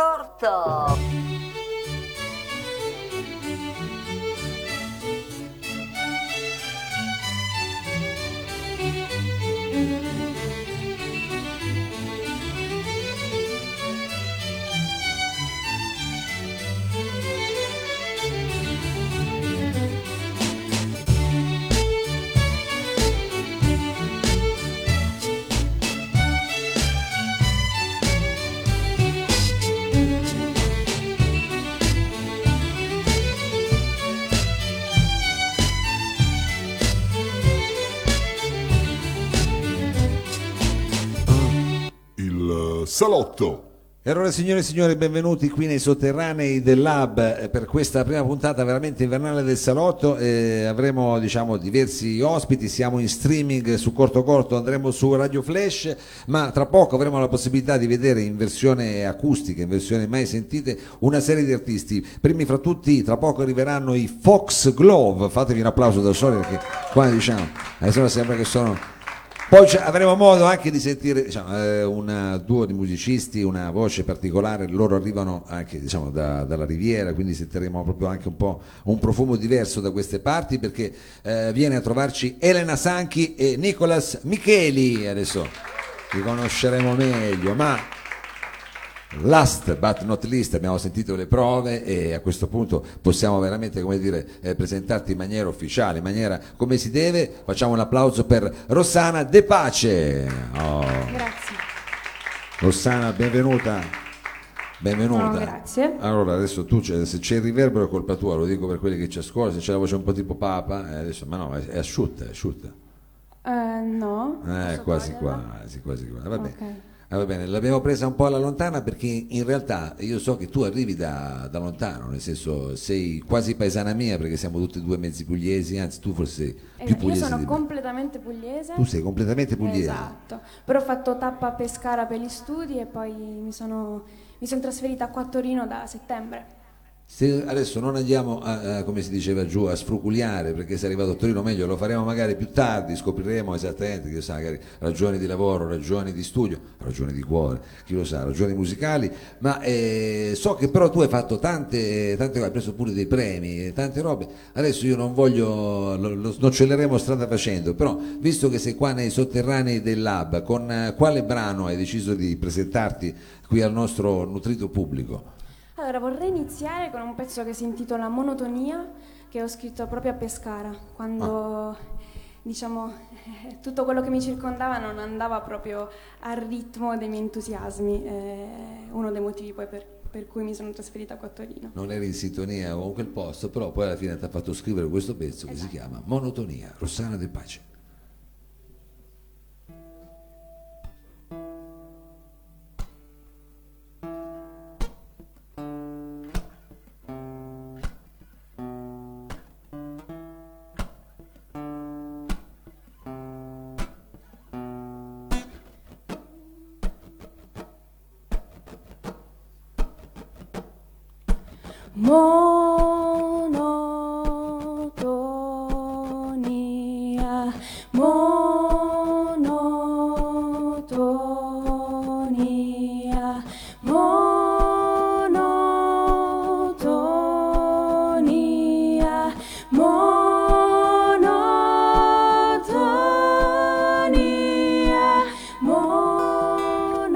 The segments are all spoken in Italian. Corto. Salotto. E allora signore e signori, benvenuti qui nei sotterranei del Lab per questa prima puntata veramente invernale del Salotto. Avremo diversi ospiti, siamo in streaming su Corto Corto, andremo su Radio Flash, ma tra poco avremo la possibilità di vedere in versione acustica, in versione mai sentite, una serie di artisti. Primi fra tutti, tra poco arriveranno i Fox Glove, fatevi un applauso da soli perché qua adesso sembra che sono... Poi avremo modo anche di sentire un duo di musicisti, una voce particolare, loro arrivano anche dalla Riviera, quindi sentiremo proprio anche un po' un profumo diverso da queste parti, perché viene a trovarci Elena Sanchi e Nicolas Micheli, adesso li conosceremo meglio, ma... Last but not least, abbiamo sentito le prove e a questo punto possiamo veramente, presentarti in maniera ufficiale, in maniera come si deve. Facciamo un applauso per Rossana De Pace. Oh. Grazie. Rossana, benvenuta. Benvenuta. No, grazie. Allora adesso tu, se c'è il riverbero è colpa tua, lo dico per quelli che ci ascoltano, se c'è la voce un po' tipo Papa, adesso, ma no, è asciutta, è asciutta. No. Quasi quasi, quasi quasi. Va bene. Okay. Va bene, l'abbiamo presa un po' alla lontana perché in realtà io so che tu arrivi da lontano, nel senso sei quasi paesana mia perché siamo tutti e due mezzi pugliesi, anzi tu forse più pugliese. Io sono completamente pugliese. Tu sei completamente pugliese. Esatto, però ho fatto tappa a Pescara per gli studi e poi mi sono trasferita qua a Torino da settembre. Se adesso non andiamo a come si diceva giù a sfruculiare, perché sei arrivato a Torino, meglio lo faremo magari più tardi, scopriremo esattamente, chi lo sa, magari ragioni di lavoro, ragioni di studio, ragioni di cuore, chi lo sa, ragioni musicali, ma so che però tu hai fatto tante cose, hai preso pure dei premi, tante robe. Adesso io non voglio, lo snoccioleremo strada facendo, però visto che sei qua nei sotterranei del Lab, con quale brano hai deciso di presentarti qui al nostro nutrito pubblico? Allora vorrei iniziare con un pezzo che si intitola Monotonia, che ho scritto proprio a Pescara, quando tutto quello che mi circondava non andava proprio al ritmo dei miei entusiasmi, uno dei motivi poi per cui mi sono trasferita qua a Torino. Non eri in sintonia con quel posto, però poi alla fine ti ha fatto scrivere questo pezzo che si chiama Monotonia, Rossana De Pace. Monotonia, monotonia, monotonia, monotonia, monotonia, monotonia.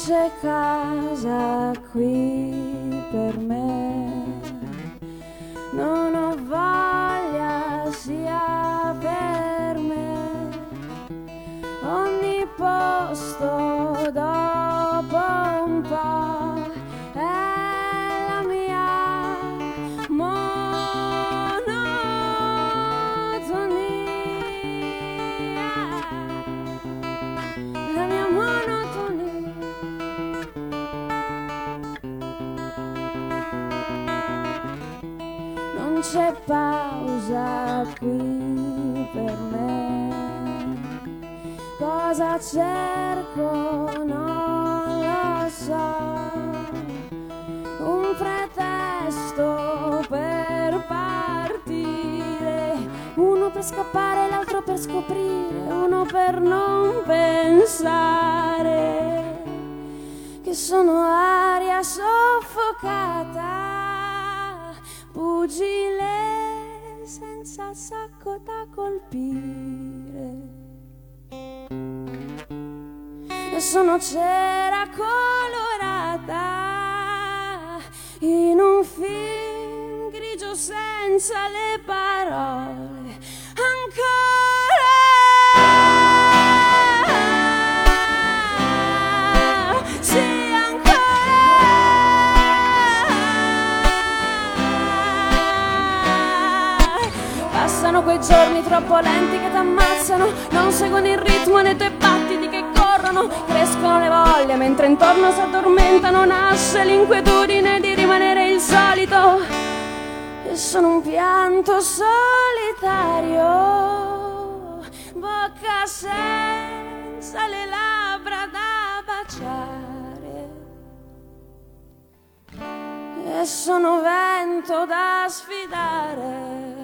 C'è casa qui per me, non ho voglia sia per me, ogni posto dopo un po' è la mia monotonia, la mia monotonia. Non c'è pausa qui per me. cosa cerco, non lo so, un pretesto per partire, uno per scappare, l'altro per scoprire, uno per non pensare che sono aria soffocata, pugile senza sacco da colpire. Sono cera colorata in un film grigio senza le parole ancora, sì ancora. Passano quei giorni troppo lenti che t'ammazzano, non seguono il ritmo dei tuoi battiti che crescono le voglie mentre intorno si addormentano, nasce l'inquietudine di rimanere il solito e sono un pianto solitario, bocca senza le labbra da baciare e sono vento da sfidare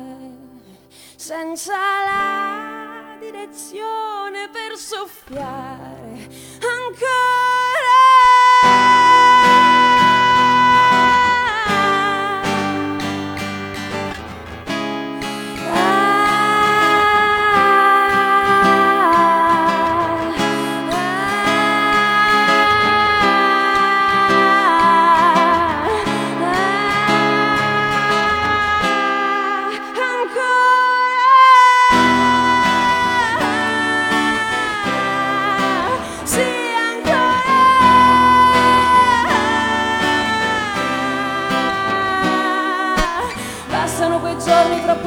senza la direzione per soffiare ancora.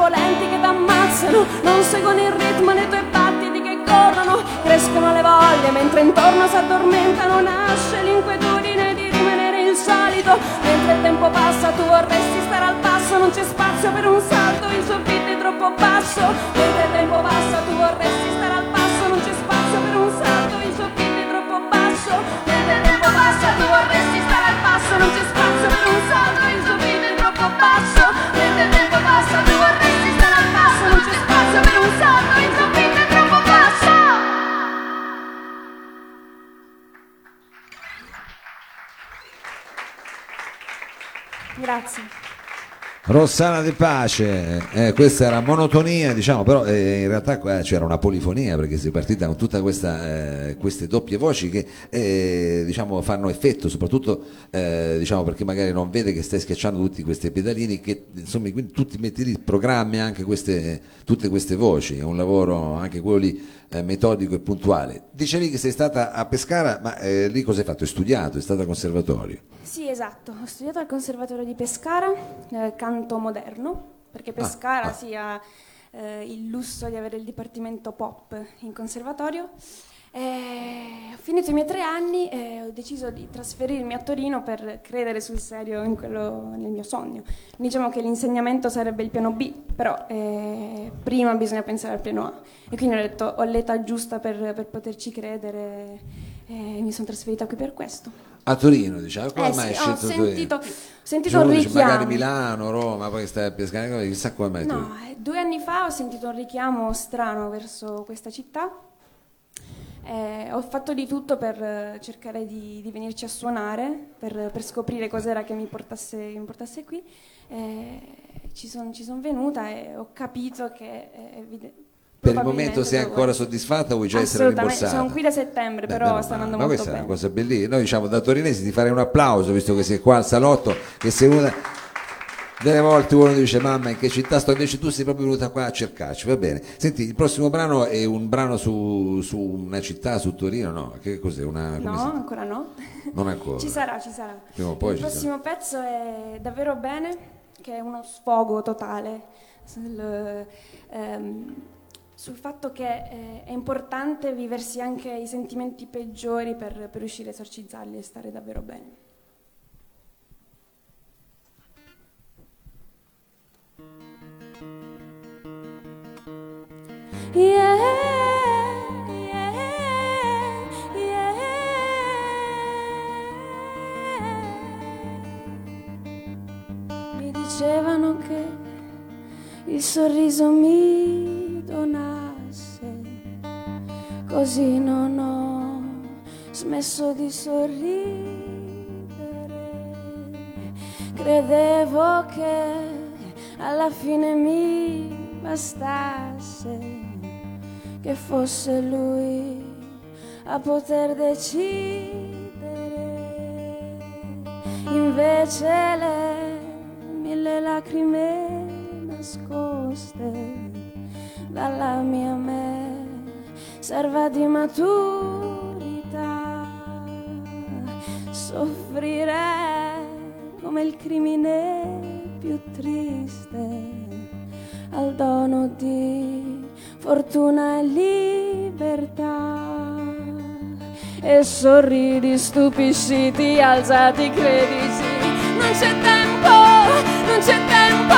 Lenti che t'ammazzano, non seguono il ritmo dei tuoi battiti che corrono, crescono le voglie mentre intorno si addormentano, nasce l'inquietudine di rimanere il solito, mentre il tempo passa tu vorresti stare al passo, non c'è spazio per un salto, il soffitto è troppo basso, mentre il tempo passa tu vorresti stare al passo, non c'è spazio per un salto, il soffitto è troppo basso, mentre il tempo passa tu vorresti stare al passo, non c'è spazio per un salto, il soffitto è troppo basso, mentre il tempo passa tu vorresti. Non c'è spazio per un salto, il soffitto è troppo basso. Grazie. Rossana De Pace, questa era monotonia, diciamo, però in realtà qua c'era una polifonia perché si è partita con tutte queste doppie voci che diciamo fanno effetto, soprattutto diciamo perché magari non vede che stai schiacciando tutti questi pedalini, che insomma quindi tu ti metti lì, programmi anche tutte queste voci, è un lavoro anche quello lì metodico e puntuale. Dicevi che sei stata a Pescara, ma lì cosa hai fatto? Hai studiato, è stata al conservatorio? Sì, esatto, ho studiato al conservatorio di Pescara, canto moderno, perché Pescara sia il lusso di avere il dipartimento pop in conservatorio. Ho finito i miei 3 anni e ho deciso di trasferirmi a Torino per credere sul serio in quello, nel mio sogno. Diciamo che l'insegnamento sarebbe il piano B, però prima bisogna pensare al piano A, e quindi ho detto ho l'età giusta per poterci credere e mi sono trasferita qui per questo. A Torino, diciamo, come mai sì, ho sentito un richiamo, magari Milano, Roma, poi stai a Pescara, chissà come mai. No, 2 anni fa ho sentito un richiamo strano verso questa città. Ho fatto di tutto per cercare di venirci a suonare, per scoprire cos'era che mi portasse qui. Ci son venuta e ho capito che per il momento sei ancora soddisfatta o vuoi già essere rimborsata? Sono qui da settembre, però sta andando molto bene. Ma questa è una cosa bellissima. Noi diciamo da torinesi di fare un applauso, visto che sei qua al salotto, che sei una... Delle volte uno dice mamma in che città sto, invece tu sei proprio venuta qua a cercarci, va bene. Senti, il prossimo brano è un brano su una città, su Torino, no? Che cos'è? Ancora no. Non ancora. Ci sarà. Prima o poi il prossimo pezzo è Davvero Bene, che è uno sfogo totale sul fatto che è importante viversi anche i sentimenti peggiori per riuscire a esorcizzarli e stare davvero bene. Yeah, yeah. sorriso mi donasse, così non ho smesso di sorridere. Credevo che alla fine mi bastasse, che fosse lui a poter decidere. Invece le mille lacrime nascoste dalla mia me serva di maturità. Soffrire come il crimine più triste al dono di fortuna e libertà. E sorridi, stupisciti, alzati, credici. Non c'è tempo, non c'è tempo,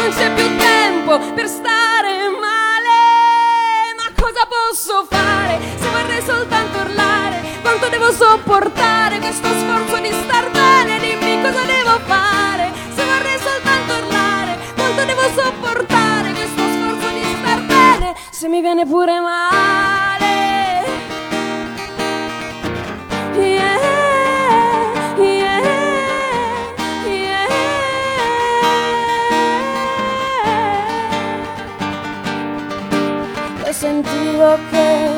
non c'è più tempo per stare male. Ma cosa posso fare se vorrei soltanto urlare? Quanto devo sopportare questo sforzo di star bene? Dimmi cosa devo fare se vorrei soltanto urlare. Quanto devo sopportare questo sforzo di star bene? Se mi viene pure male, yeah. Sentivo che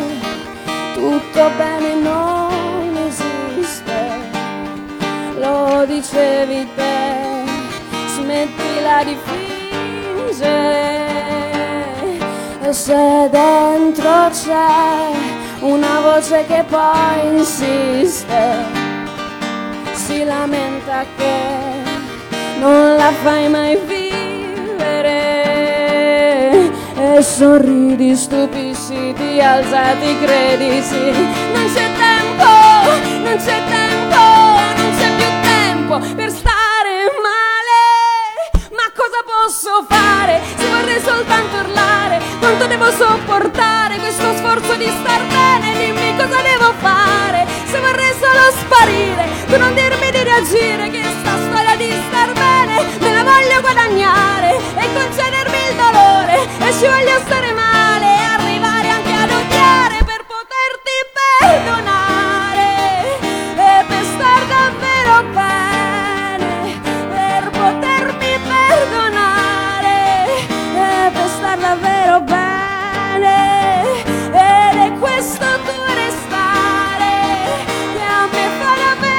tutto bene non esiste, lo dicevi te, smettila di fingere. E se dentro c'è una voce che poi insiste, si lamenta che non la fai mai vivere. E sorridi, stupisciti, alzati, credici. Non c'è tempo, non c'è tempo, non c'è più tempo per stare male. Ma cosa posso fare se vorrei soltanto urlare? Quanto devo sopportare questo sforzo di star bene? Dimmi cosa devo fare se vorrei solo sparire. Tu non dirmi di reagire, che sta storia di star bene me la voglio guadagnare e concedermi il dolore. E ci voglio stare male, arrivare anche ad odiare per poterti perdonare e per star davvero bene, per potermi perdonare e per star davvero bene. Ed è questo tuo restare che a me fa davvero bene.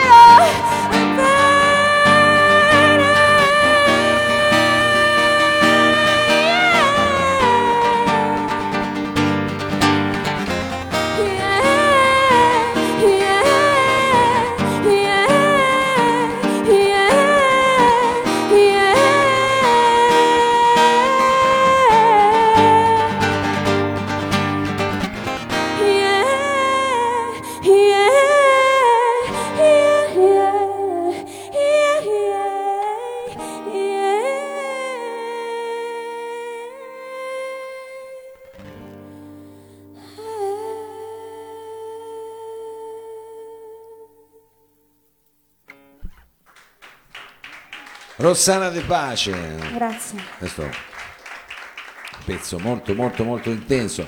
Rossana De Pace, grazie. Questo è un pezzo molto molto molto intenso.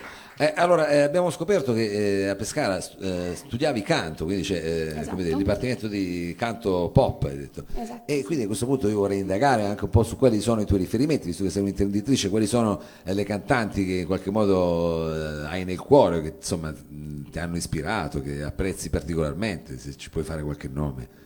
Allora abbiamo scoperto che a Pescara studiavi canto, quindi c'è esatto, come dire, il dipartimento di canto pop, hai detto. Esatto. E quindi a questo punto io vorrei indagare anche un po' su quali sono i tuoi riferimenti, visto che sei un'intenditrice, quali sono le cantanti che in qualche modo hai nel cuore, che insomma ti hanno ispirato, che apprezzi particolarmente, se ci puoi fare qualche nome.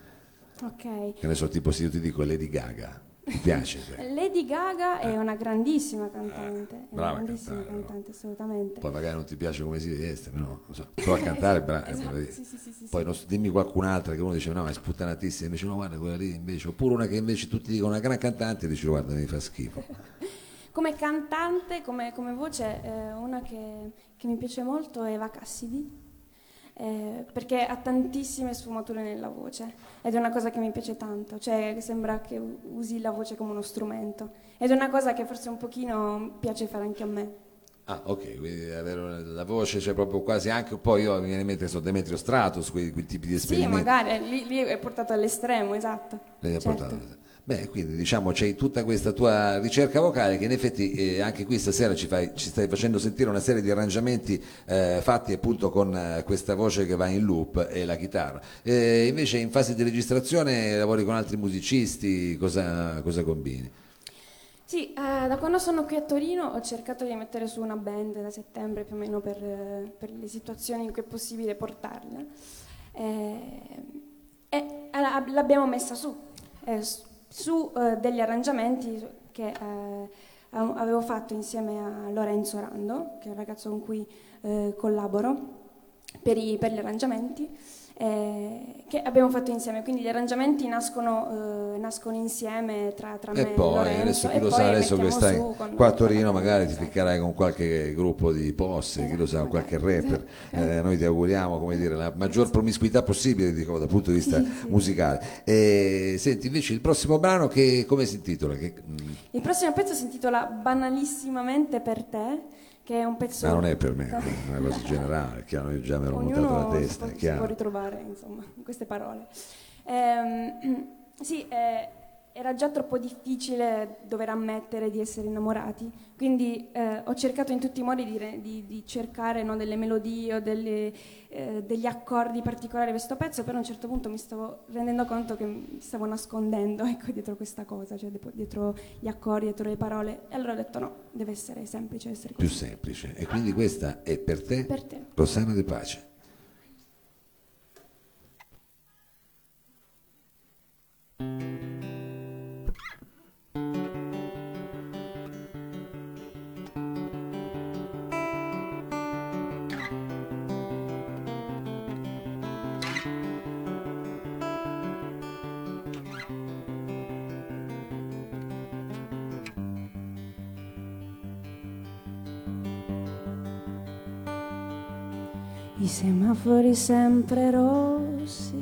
Okay. Che ne so, tipo se io ti dico Lady Gaga, mi piace. Lady Gaga è una grandissima cantante, brava, assolutamente. Poi magari non ti piace come si veste, però non so, però a cantare brava. Esatto, sì, poi non, dimmi qualcun'altra che uno dice no, ma è sputtanatissima, invece no, guarda quella lì invece, oppure una che invece tutti dicono una gran cantante, dice guarda mi fa schifo. Come cantante, come voce, una che mi piace molto è Eva Cassidy. Perché ha tantissime sfumature nella voce ed è una cosa che mi piace tanto, cioè sembra che usi la voce come uno strumento ed è una cosa che forse un pochino piace fare anche a me. Ah, ok, quindi avere la voce, cioè proprio quasi anche un po', io mi viene in mente so, Demetrio Stratos, quei tipi di esperimenti. Sì, magari, lì è portato all'estremo, esatto. Lì è portato all'estremo. Beh, quindi diciamo c'è tutta questa tua ricerca vocale che in effetti anche qui stasera ci stai facendo sentire una serie di arrangiamenti fatti appunto con questa voce che va in loop e la chitarra. Invece in fase di registrazione lavori con altri musicisti, cosa combini? Sì, da quando sono qui a Torino ho cercato di mettere su una band da settembre più o meno per le situazioni in cui è possibile portarla e l'abbiamo messa su. Su degli arrangiamenti che avevo fatto insieme a Lorenzo Rando, che è un ragazzo con cui collaboro per gli arrangiamenti che abbiamo fatto insieme, quindi gli arrangiamenti nascono insieme tra me e poi, Lorenzo, adesso che stai qua a Torino magari ti piccherai con qualche gruppo di posse, chi lo sa, qualche rapper, noi ti auguriamo, come dire, la maggior promiscuità possibile dal punto di vista musicale. Senti invece il prossimo brano come si intitola? Il prossimo pezzo si intitola Banalissimamente per te, che è un pezzo... Ma non è per me, è una cosa generale, chiaro, io già me l'ho montato la testa, è chiaro. Ognuno si può ritrovare, insomma, in queste parole. Era già troppo difficile dover ammettere di essere innamorati, quindi ho cercato in tutti i modi di cercare delle melodie o degli accordi particolari per questo pezzo, però a un certo punto mi stavo rendendo conto che mi stavo nascondendo dietro questa cosa, cioè dietro gli accordi, dietro le parole, e allora ho detto no, deve essere semplice, deve essere così. Più semplice, e quindi questa è per te, Rossana De Pace. I semafori sempre rossi,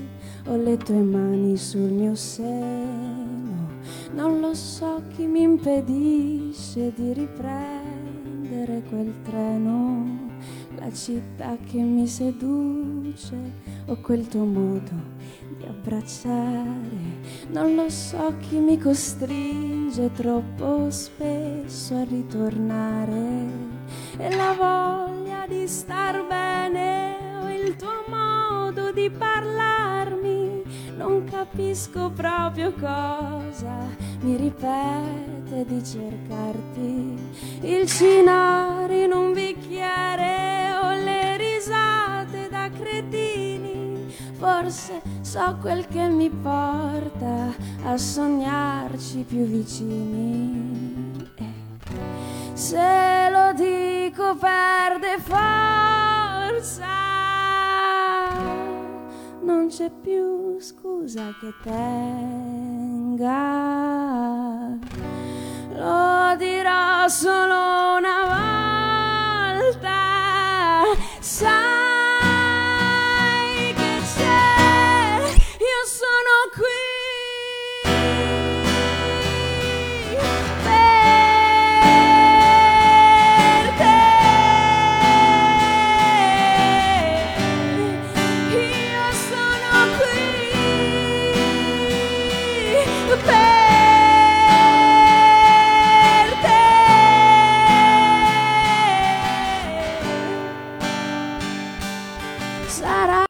ho le tue mani sul mio seno, non lo so chi mi impedisce di riprendere quel treno, la città che mi seduce, o quel tuo modo di abbracciare, non lo so chi mi costringe troppo spesso a ritornare, e la voglia di star bene, il tuo modo di parlarmi, non capisco proprio cosa mi ripete di cercarti, il cinare in un bicchiere o le risate da cretini, forse so quel che mi porta a sognarci più vicini, se lo dico perde forza, non c'è più scusa che tenga, lo dirò solo una volta, sai che c'è, io sono qui per te, io sono qui per te. Sarà